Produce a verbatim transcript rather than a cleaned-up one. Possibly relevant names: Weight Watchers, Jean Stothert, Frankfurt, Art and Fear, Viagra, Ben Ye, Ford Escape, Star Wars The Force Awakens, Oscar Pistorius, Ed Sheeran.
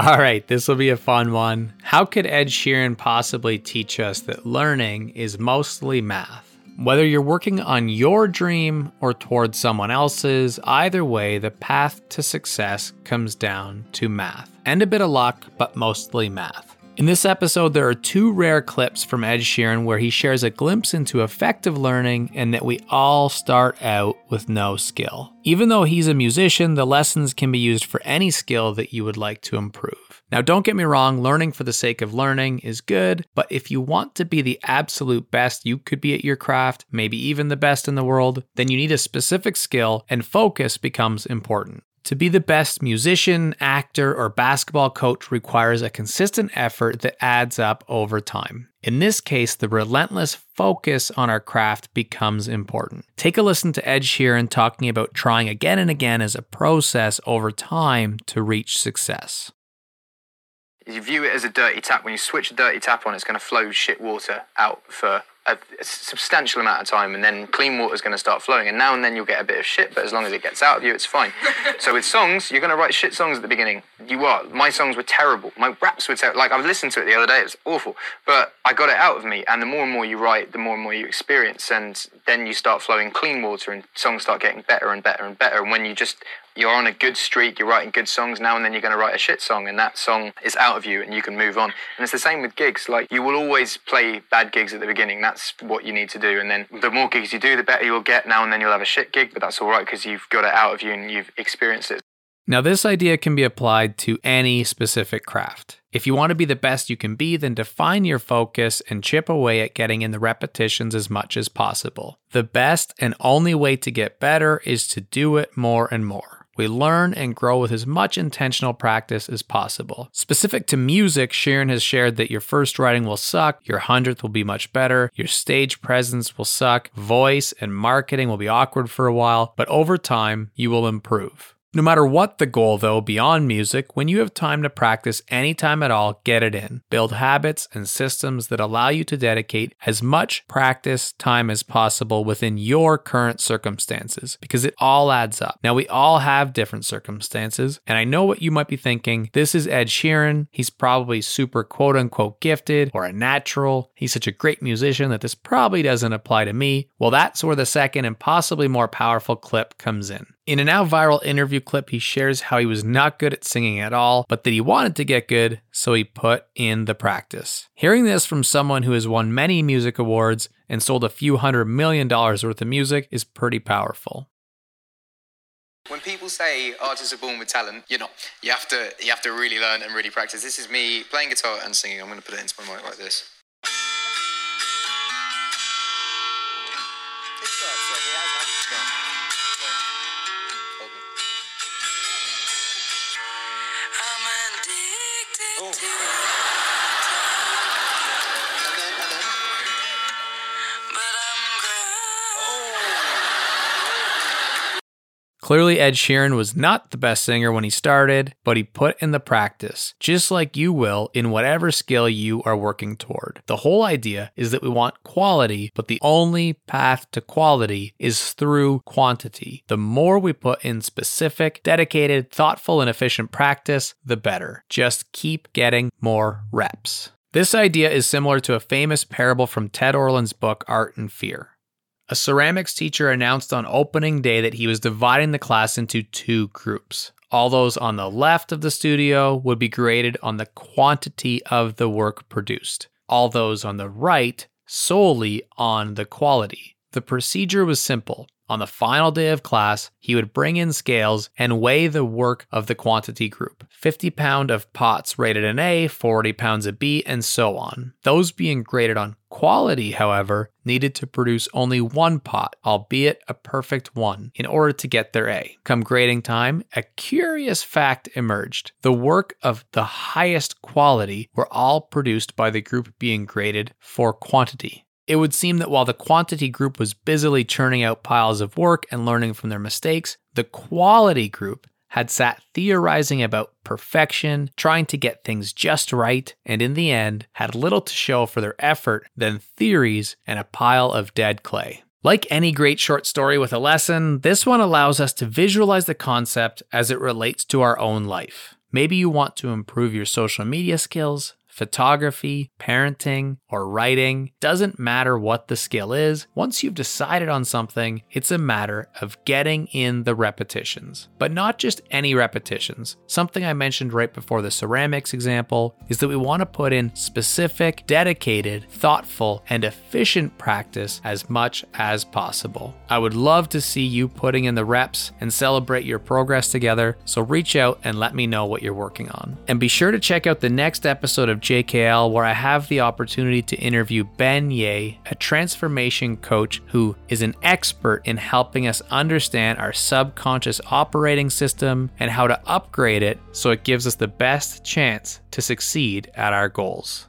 All right, this will be a fun one. How could Ed Sheeran possibly teach us that learning is mostly math? Whether you're working on your dream or towards someone else's, either way, the path to success comes down to math. And a bit of luck, but mostly math. In this episode, there are two rare clips from Ed Sheeran where he shares a glimpse into effective learning and that we all start out with no skill. Even though he's a musician, the lessons can be used for any skill that you would like to improve. Now, don't get me wrong, learning for the sake of learning is good, but if you want to be the absolute best you could be at your craft, maybe even the best in the world, then you need a specific skill and focus becomes important. To be the best musician, actor, or basketball coach requires a consistent effort that adds up over time. In this case, the relentless focus on our craft becomes important. Take a listen to Ed Sheeran talking about trying again and again as a process over time to reach success. You view it as a dirty tap. When you switch a dirty tap on, it's going to flow shit water out for a substantial amount of time, and then clean water's going to start flowing, and now and then you'll get a bit of shit, but as long as it gets out of you, it's fine. So with songs, you're going to write shit songs at the beginning. You are. My songs were terrible. My raps were terrible. Like, I listened to it the other day, it was awful, but I got it out of me, and the more and more you write, the more and more you experience, and then you start flowing clean water, and songs start getting better and better and better, and when you just... you're on a good streak, you're writing good songs, now and then you're going to write a shit song, and that song is out of you and you can move on. And it's the same with gigs. Like, you will always play bad gigs at the beginning. That's what you need to do. And then the more gigs you do, the better you'll get. Now and then you'll have a shit gig, but that's all right because you've got it out of you and you've experienced it. Now, this idea can be applied to any specific craft. If you want to be the best you can be, then define your focus and chip away at getting in the repetitions as much as possible. The best and only way to get better is to do it more and more. We learn and grow with as much intentional practice as possible. Specific to music, Sheeran has shared that your first writing will suck, your hundredth will be much better, your stage presence will suck, voice and marketing will be awkward for a while, but over time, you will improve. No matter what the goal, though, beyond music, when you have time to practice any time at all, get it in. Build habits and systems that allow you to dedicate as much practice time as possible within your current circumstances, because it all adds up. Now, we all have different circumstances, and I know what you might be thinking. This is Ed Sheeran. He's probably super quote-unquote gifted or a natural. He's such a great musician that this probably doesn't apply to me. Well, that's where the second and possibly more powerful clip comes in. In a now viral interview clip, he shares how he was not good at singing at all, but that he wanted to get good, so he put in the practice. Hearing this from someone who has won many music awards and sold a few hundred million dollars worth of music is pretty powerful. When people say artists are born with talent, you're not. You have to, you have to really learn and really practice. This is me playing guitar and singing. I'm going to put it into my mic like this. Clearly, Ed Sheeran was not the best singer when he started, but he put in the practice, just like you will in whatever skill you are working toward. The whole idea is that we want quality, but the only path to quality is through quantity. The more we put in specific, dedicated, thoughtful, and efficient practice, the better. Just keep getting more reps. This idea is similar to a famous parable from Ted Orland's book, Art and Fear. A ceramics teacher announced on opening day that he was dividing the class into two groups. All those on the left of the studio would be graded on the quantity of the work produced. All those on the right solely on the quality. The procedure was simple. On the final day of class, he would bring in scales and weigh the work of the quantity group. fifty pounds of pots rated an A, forty pounds a B, and so on. Those being graded on quality, however, needed to produce only one pot, albeit a perfect one, in order to get their A. Come grading time, a curious fact emerged. The work of the highest quality were all produced by the group being graded for quantity. It would seem that while the quantity group was busily churning out piles of work and learning from their mistakes, the quality group had sat theorizing about perfection, trying to get things just right, and in the end, had little to show for their effort than theories and a pile of dead clay. Like any great short story with a lesson, this one allows us to visualize the concept as it relates to our own life. Maybe you want to improve your social media skills, photography, parenting, or writing. Doesn't matter what the skill is. Once you've decided on something, it's a matter of getting in the repetitions. But not just any repetitions. Something I mentioned right before the ceramics example is that we want to put in specific, dedicated, thoughtful, and efficient practice as much as possible. I would love to see you putting in the reps and celebrate your progress together, so reach out and let me know what you're working on. And be sure to check out the next episode of J K L, where I have the opportunity to interview Ben Ye, a transformation coach who is an expert in helping us understand our subconscious operating system and how to upgrade it so it gives us the best chance to succeed at our goals.